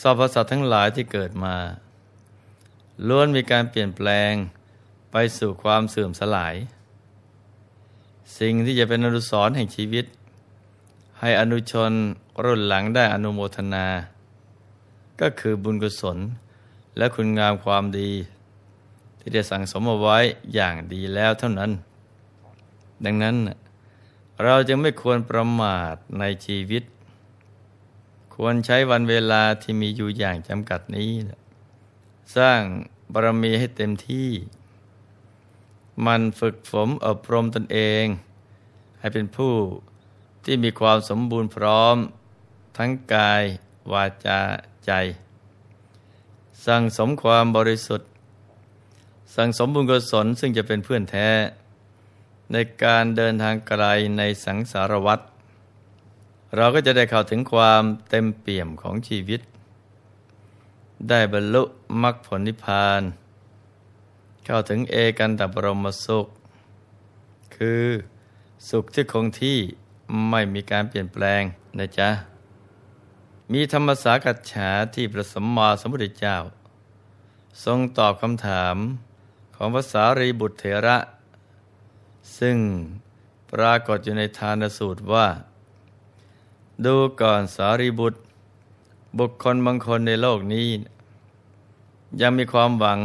สรรพสัตว์ทั้งหลายที่เกิดมาล้วนมีการเปลี่ยนแปลงไปสู่ความเสื่อมสลายสิ่งที่จะเป็นอนุสรณ์แห่งชีวิตให้อนุชนรุ่นหลังได้อนุโมทนาก็คือบุญกุศลและคุณงามความดีที่ได้สั่งสมเอาไว้อย่างดีแล้วเท่านั้นดังนั้นเราจึงไม่ควรประมาทในชีวิตควรใช้วันเวลาที่มีอยู่อย่างจำกัดนี้สร้างบารมีให้เต็มที่มันฝึกฝนอบรมตนเองให้เป็นผู้ที่มีความสมบูรณ์พร้อมทั้งกายวาจาใจสั่งสมความบริสุทธิ์สั่งสมบุญกุศลซึ่งจะเป็นเพื่อนแท้ในการเดินทางไกลในสังสารวัฏเราก็จะได้เข้าถึงความเต็มเปี่ยมของชีวิตได้บรรลุมรรคผลนิพพานเข้าถึงเอกันตบรมสุขคือสุขที่คงที่ไม่มีการเปลี่ยนแปลงนะจ๊ะมีธรรมสากัจฉาที่พระสัมมาสัมพุทธเจ้าทรงตอบคำถามของพระสารีบุตรเถระซึ่งปรากฏอยู่ในทานสูตรว่าดูก่อนสารีบุตรบุคคลบางคนในโลกนี้ยังมีความหวัง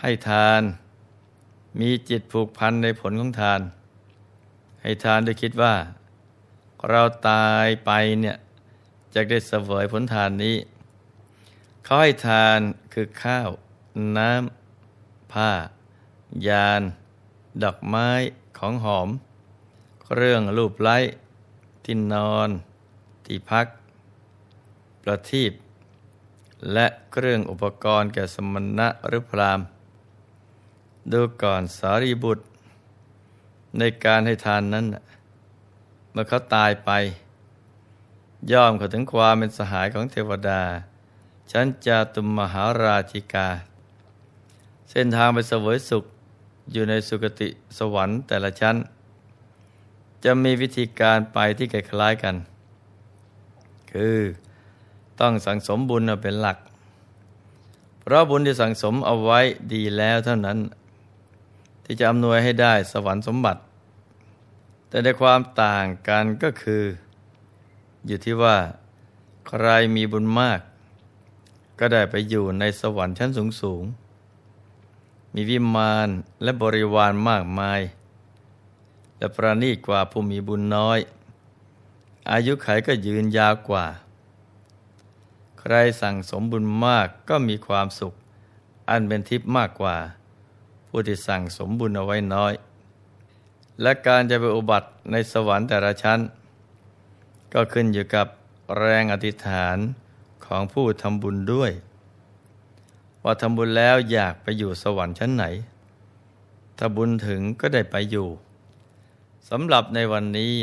ให้ทานมีจิตผูกพันในผลของทานให้ทานโดยคิดว่าเราตายไปเนี่ยจะได้เสวยผลทานนี้เขาให้ทานคือข้าวน้ำผ้ายานดอกไม้ของหอมเครื่องลูบไล้ที่นอนที่พักประทีปและเครื่องอุปกรณ์แก่สมณะหรือพราหมณ์ดูก่อนสารีบุตรในการให้ทานนั้นเมื่อเขาตายไปย่อมเข้าถึงความเป็นสหายของเทวดาชั้นจาตุมหาราชิกาเส้นทางไปเสวยสุขอยู่ในสุคติสวรรค์แต่ละชั้นจะมีวิธีการไปที่คล้ายกันคือต้องสั่งสมบุญเป็นหลักเพราะบุญที่สั่งสมเอาไว้ดีแล้วเท่านั้นที่จะอำนวยให้ได้สวรรค์สมบัติแต่ในความต่างกันก็คืออยู่ที่ว่าใครมีบุญมากก็ได้ไปอยู่ในสวรรค์ชั้นสูงๆมีวิมานและบริวารมากมายและประณีตกว่าผู้มีบุญน้อยอายุขัยก็ยืนยาวกว่าใครสั่งสมบุญมากก็มีความสุขอันเป็นทิพย์มากกว่าผู้ที่สั่งสมบุญเอาไว้น้อยและการจะไปอุบัติในสวรรค์แต่ละชั้นก็ขึ้นอยู่กับแรงอธิษฐานของผู้ทำบุญด้วยว่าทำบุญแล้วอยากไปอยู่สวรรค์ชั้นไหนถ้าบุญถึงก็ได้ไปอยู่สำหรับในวันนี้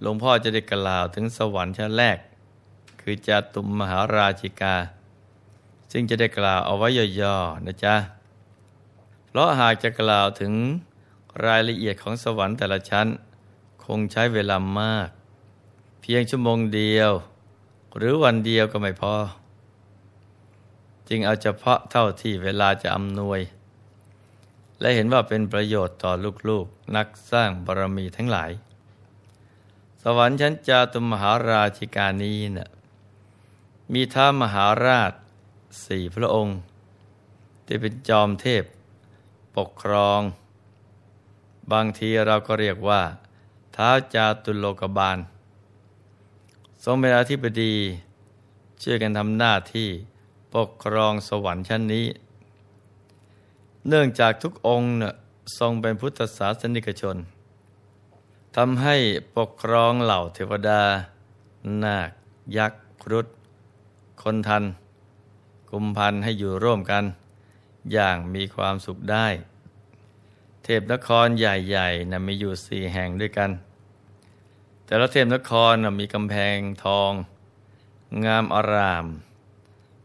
หลวงพ่อจะได้กล่าวถึงสวรรค์ชั้นแรกคือจาตุมหาราชิกาซึ่งจะได้กล่าวเอาไว้ย่อๆนะจ๊ะเพราะหากจะกล่าวถึงรายละเอียดของสวรรค์แต่ละชั้นคงใช้เวลามากเพียงชั่วโมงเดียวหรือวันเดียวก็ไม่พอจึงเอาเฉพาะเท่าที่เวลาจะอำนวยและเห็นว่าเป็นประโยชน์ต่อลูกๆนักสร้างบารมีทั้งหลายสวรรค์ชั้นจาตุมหาราชิกานี้มีท้าวมหาราช4 พระองค์ที่เป็นจอมเทพปกครองบางทีเราก็เรียกว่าท้าวจาตุโลกบาลทรงเป็นอธิบดีช่วยกันทำหน้าที่ปกครองสวรรค์ชั้นนี้เนื่องจากทุกองค์ทรงเป็นพุทธศาสนิกชนทำให้ปกครองเหล่าเทวดานาคยักษ์ครุฑคนทันกุมพันให้อยู่ร่วมกันอย่างมีความสุขได้เทพนครใหญ่ๆมีอยู่4 แห่งด้วยกันแต่ละเทพนครมีกำแพงทองงามอาราม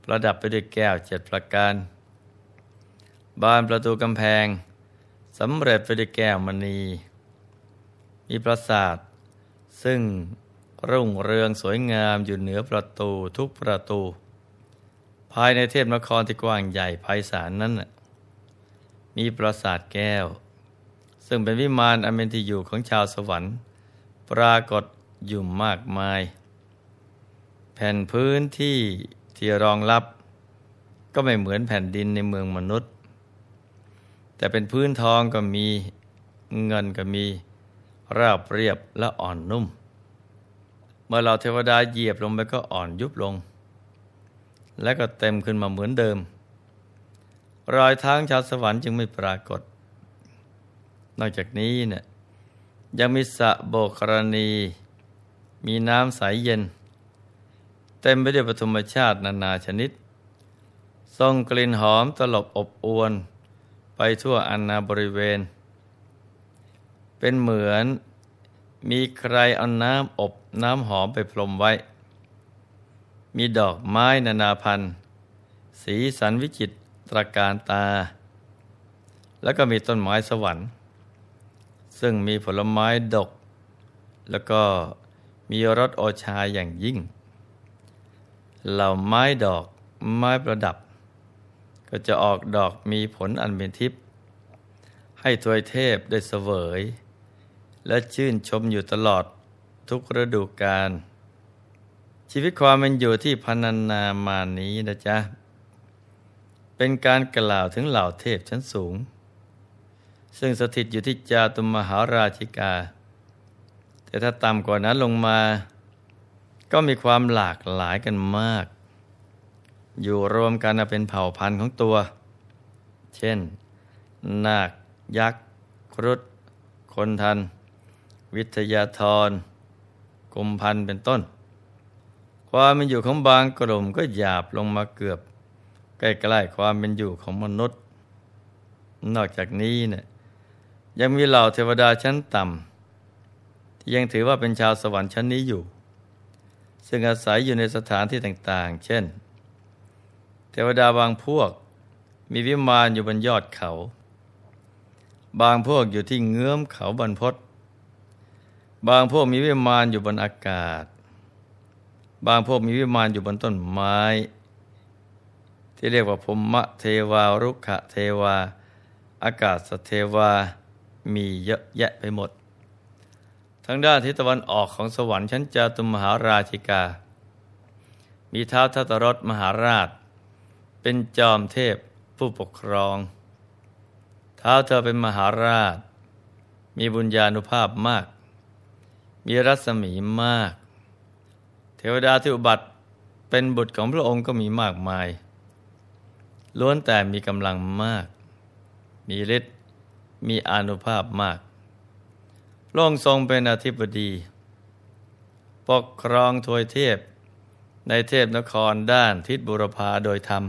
ประดับไปด้วยแก้ว7 ประการบานประตูกำแพงสำเร็จไปด้วยแก้วมณีมีปราสาทซึ่ง รุ่งเรืองสวยงามอยู่เหนือประตูทุกประตูภายในเทพนครที่กว้างใหญ่ไพศาลนั้นมีปราสาทแก้วซึ่งเป็นวิมานอันเป็นที่อยู่ของชาวสวรรค์ปรากฏอยู่มากมายแผ่นพื้นที่ที่รองรับก็ไม่เหมือนแผ่นดินในเมืองมนุษย์แต่เป็นพื้นทองก็มีเงินก็มีราบเรียบและอ่อนนุ่มเมื่อเราเทวดาเหยียบลงไปก็อ่อนยุบลงและก็เต็มขึ้นมาเหมือนเดิมรอยเท้าชาวสวรรค์จึงไม่ปรากฏนอกจากนี้ยังมีสระโบกรณีมีน้ำใสเย็นเต็มไปด้วยปฐมชาตินานาชนิดส่งกลิ่นหอมตลบอบอวลไปทั่วอาณาบริเวณเป็นเหมือนมีใครเอาน้ำอบน้ำหอมไปพรมไว้มีดอกไม้นานาพันธุ์สีสันวิจิตรการตาแล้วก็มีต้นไม้สวรรค์ซึ่งมีผลไม้ดกแล้วก็มีรสโอชาอย่างยิ่งเหล่าไม้ดอกไม้ประดับก็จะออกดอกมีผลอันเป็นทิพย์ให้ทวยเทพได้เสวยและชื่นชมอยู่ตลอดทุกฤดูกาลชีวิตความเป็นอยู่ที่พรรณนามานี้นะจ๊ะเป็นการกล่าวถึงเหล่าเทพชั้นสูงซึ่งสถิตอยู่ที่จาตุมหาราชิกาแต่ถ้าต่ำกว่านั้นลงมาก็มีความหลากหลายกันมากอยู่รวมกันเป็นเผ่าพันธุ์ของตัวเช่นนาคยักษ์ครุฑคนทันวิทยาธรกุมพันเป็นต้นความเป็นอยู่ของบางกลุ่มก็หยาบลงมาเกือบใกล้ๆความเป็นอยู่ของมนุษย์นอกจากนี้ยังมีเหล่าเทวดาชั้นต่ำที่ยังถือว่าเป็นชาวสวรรค์ชั้นนี้อยู่ซึ่งอาศัยอยู่ในสถานที่ต่างๆเช่นเทวดาบางพวกมีวิมานอยู่บนยอดเขาบางพวกอยู่ที่เงื้อมเขาบรรพตบางพวกมีวิมานอยู่บนอากาศบางพวกมีวิมานอยู่บนต้นไม้ที่เรียกว่าพรหมเทวารุกขเทวาอากาศเทวามีเยอะแยะไปหมดทั้งด้านทิศตะวันออกของสวรรค์ชั้นจาตุมหาราชิกามีท้าวทัตตรถมหาราชเป็นจอมเทพผู้ปกครองท้าวเธอเป็นมหาราชมีบุญญานุภาพมากมีรัศมีมากเทวดาที่อุบัติเป็นบุตรของพระองค์ก็มีมากมายล้วนแต่มีกำลังมากมีฤทธิ์มีอานุภาพมากพระองค์ทรงเป็นอธิบดีปกครองทวยเทพในเทพนครด้านทิศบุรพาโดยธรรม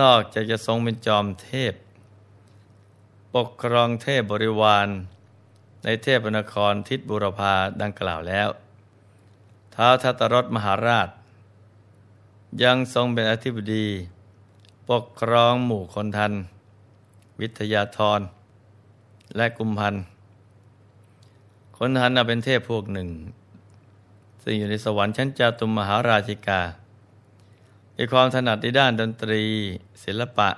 นอกจากจะทรงเป็นจอมเทพปกครองเทพบริวารในเทพนครทิศบุรพาดังกล่าวแล้วท้าวทัตตรถมหาราชยังทรงเป็นอธิบดีปกครองหมู่คนทันวิทยาธรและกุมพันคนทันเป็นเทพพวกหนึ่งซึ่งอยู่ในสวรรค์ชั้นจาตุมหาราชิกามีความถนัดในด้านดนตรีศิลปะ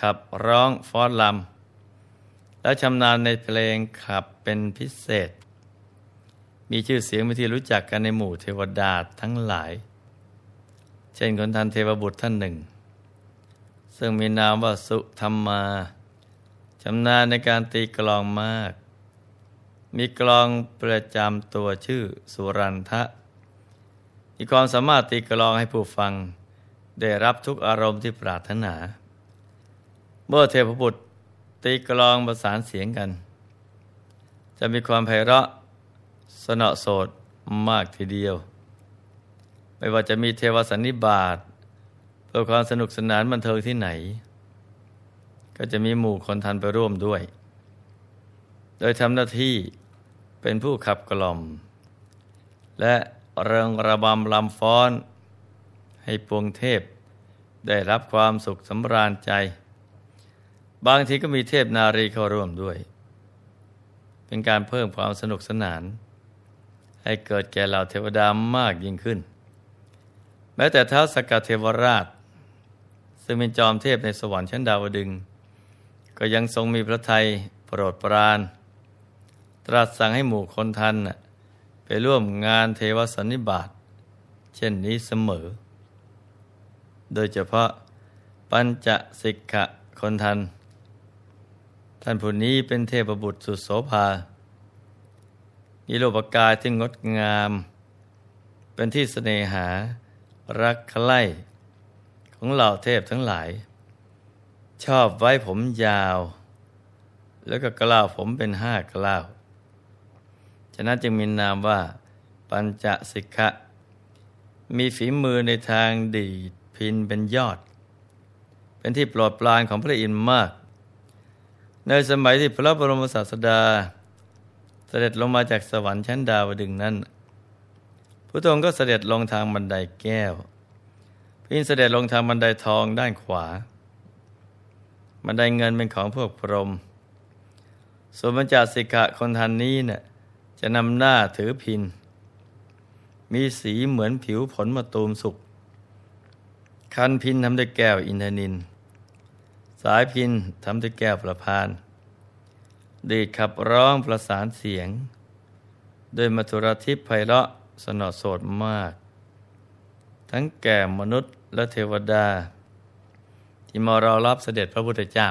ขับร้องฟ้อนรำและชำนาญในเพลงขับเป็นพิเศษมีชื่อเสียงเป็นที่รู้จักกันในหมู่เทวดาทั้งหลายเช่นคนทันเทวบุตรท่านหนึ่งซึ่งมีนามว่าสุธรรมาชำนาญในการตีกลองมากมีกลองประจำตัวชื่อสุรันทะมีความสามารถตีกลองให้ผู้ฟังได้รับทุกอารมณ์ที่ปรารถนาเมื่อเทพบุตรตีกลองประสานเสียงกันจะมีความไพเราะสนอโสดมากทีเดียวไม่ว่าจะมีเทวสันนิบาตเพื่อความสนุกสนานบันเทิงที่ไหนก็จะมีหมู่คนทันไปร่วมด้วยโดยทำหน้าที่เป็นผู้ขับกล่อมและเริงระบำลำฟ้อนให้ปวงเทพได้รับความสุขสำราญใจบางทีก็มีเทพนารีเข้าร่วมด้วยเป็นการเพิ่มความสนุกสนาน ให้เกิดแก่เหล่าเทวดามากยิ่งขึ้นแม้แต่ท้าวสักกเทวราชซึ่งเป็นจอมเทพในสวรรค์ชั้นดาวดึงส์ก็ยังทรงมีพระทัยโปรดปรานตรัสสั่งให้หมู่คนทันไปร่วมงานเทวสันนิบาตเช่นนี้เสมอโดยเฉพาะปัญจสิกขะคนทันท่านผู้นี้เป็นเทพบุตรสุดโสภามีรูปกายที่งดงามเป็นที่เสน่หารักใคร่ของเหล่าเทพทั้งหลายชอบไว้ผมยาวแล้วก็กล้าวผมเป็น5กล้าวฉะนั้นจึงมีนามว่าปัญจสิกขะมีฝีมือในทางดีพินเป็นยอดเป็นที่โปรดปรานของพระอินทร์มากในสมัยที่พระบรมศาสดาเสด็จลงมาจากสวรรค์ชั้นดาวดึงส์นั้นพระองค์ก็เสด็จลงทางบันไดแก้วพินเสด็จลงทางบันไดทองด้านขวาบันไดเงินเป็นของพวกพรหมส่วนปัญจสิกขะคนทันนี้เนี่ยจะนำหน้าถือพินมีสีเหมือนผิวผลมะตูมสุกคันพินทำด้วยแก้วอินทนิลสายพินทำด้วยแก้วประพานดีดขับร้องประสานเสียงโดยมัธุรทิพย์ไพเราะสนอโสดมากทั้งแก่มนุษย์และเทวดาที่มารอรับเสด็จพระพุทธเจ้า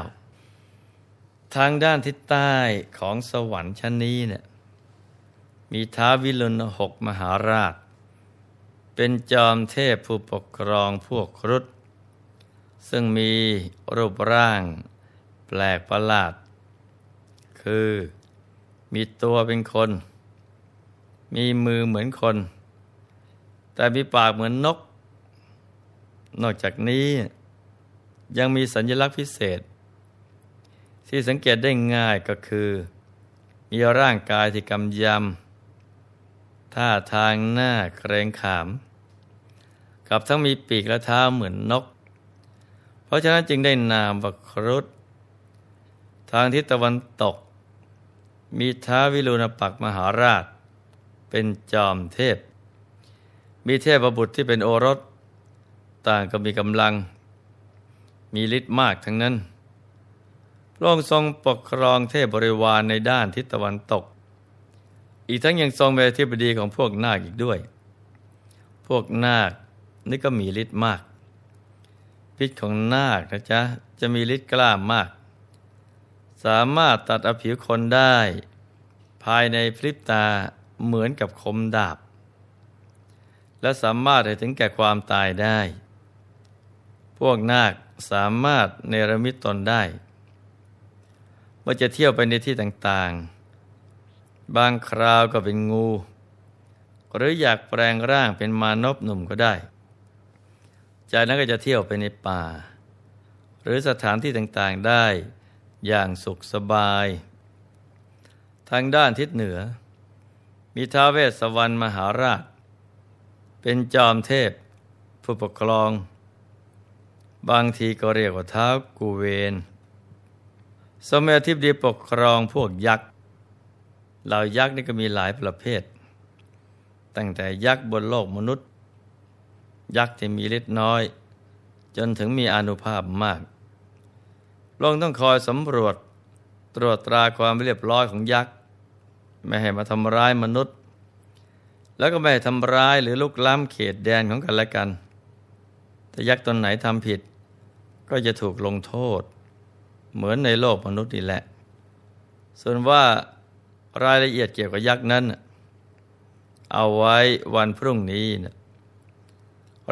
ทางด้านทิศใต้ของสวรรค์ชั้นนี้เนี่ยมีท้าววิรุณหกมหาราชเป็นจอมเทพผู้ปกครองพวกครุฑซึ่งมีรูปร่างแปลกประหลาดคือมีตัวเป็นคนมีมือเหมือนคนแต่มีปากเหมือนนกนอกจากนี้ยังมีสัญลักษณ์พิเศษที่สังเกตได้ง่ายก็คือมีร่างกายที่กำยำท่าทางหน้าเกรงขามกับทั้งมีปีกและเท้าเหมือนนกเพราะฉะนั้นจึงได้นามว่าครุฑทางทิศตะวันตกมีท้าววิรุณปักษ์มหาราชเป็นจอมเทพมีเทพบุตรที่เป็นโอรสต่างก็มีกำลังมีฤทธิ์มากทั้งนั้นพระองค์ทรงปกครองเทพบริวารในด้านทิศตะวันตกอีกทั้งยังทรงเป็นอธิบดีของพวกนาคอีกด้วยพวกนาคนี่ก็มีฤทธิ์มากพิษของนาคนะจ๊ะจะมีฤทธิ์กล้ามากสามารถตัดอผิวคนได้ภายในพริบตาเหมือนกับคมดาบและสามารถให้ถึงแก่ความตายได้พวกนาคสามารถเนรมิตตนได้เมื่อจะเที่ยวไปในที่ต่างๆบางคราวก็เป็นงูหรืออยากแปลงร่างเป็นมานพหนุ่มก็ได้จากนั้นก็จะเที่ยวไปในป่าหรือสถานที่ต่างๆได้อย่างสุขสบายทางด้านทิศเหนือมีท้าวเวสสวรรณมหาราชเป็นจอมเทพผู้ปกครองบางทีก็เรียกว่าท้าวกุเวนสมัยอธิบดีปกครองพวกยักษ์เหล่ายักษ์นี่ก็มีหลายประเภทตั้งแต่ยักษ์บนโลกมนุษย์ยักษ์ที่มีฤทธิ์น้อยจนถึงมีอานุภาพมากลงต้องคอยสำรวจตรวจตราความเรียบร้อยของยักษ์ไม่ให้มาทำร้ายมนุษย์แล้วก็ไม่ให้ทำร้ายหรือลุกล้ำเขตแดนของกันและกันถ้ายักษ์ตนไหนทำผิดก็จะถูกลงโทษเหมือนในโลกมนุษย์นี่แหละส่วนว่ารายละเอียดเกี่ยวกับยักษ์นั้นเอาไว้วันพรุ่งนี้นะ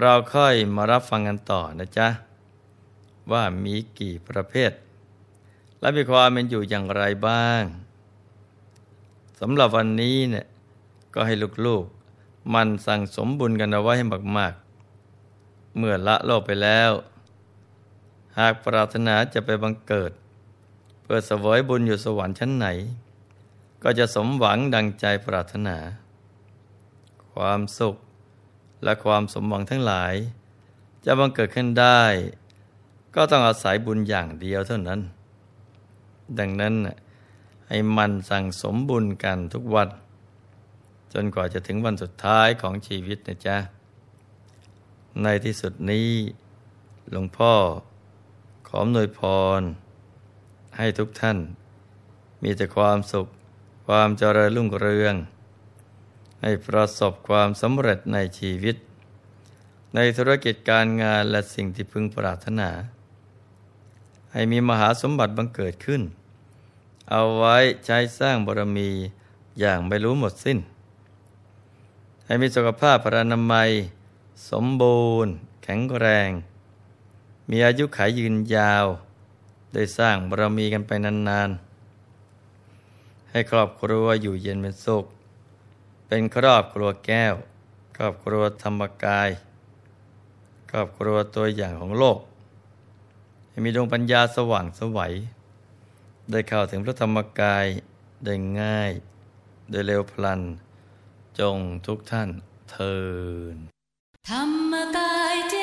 เราค่อยมารับฟังกันต่อนะจ๊ะว่ามีกี่ประเภทและมีความเป็นอยู่อย่างไรบ้างสำหรับวันนี้เนี่ยก็ให้ลูกๆมันสั่งสมบุญกันเอาไว้ให้มากๆเมื่อละโลกไปแล้วหากปรารถนาจะไปบังเกิดเพื่อเสวยบุญอยู่สวรรค์ชั้นไหนก็จะสมหวังดังใจปรารถนาความสุขและความสมหวังทั้งหลายจะบังเกิดขึ้นได้ก็ต้องอาศัยบุญอย่างเดียวเท่านั้นดังนั้นให้มันสั่งสมบุญกันทุกวัน จนกว่าจะถึงวันสุดท้ายของชีวิตนะจ๊ะในที่สุดนี้หลวงพ่อขออวยพรให้ทุกท่านมีแต่ความสุขความเจริญรุ่งเรืองให้ประสบความสำเร็จในชีวิตในธุรกิจการงานและสิ่งที่พึงปรารถนาให้มีมหาสมบัติบังเกิดขึ้นเอาไว้ใช้สร้างบารมีอย่างไม่รู้หมดสิ้นให้มีสุขภาพพรรณนามัยสมบูรณ์แข็งแรงมีอายุขัยยืนยาวได้สร้างบารมีกันไปนานๆให้ครอบครัวอยู่เย็นเป็นสุขเป็นครอบครัวแก้วครอบครัวธรรมกายครอบครัวตัวอย่างของโลกให้มีดวงปัญญาสว่างไสวได้เข้าถึงพระธรรมกายได้ง่ายได้เร็วพลันจงทุกท่านเทอญธรรมกาย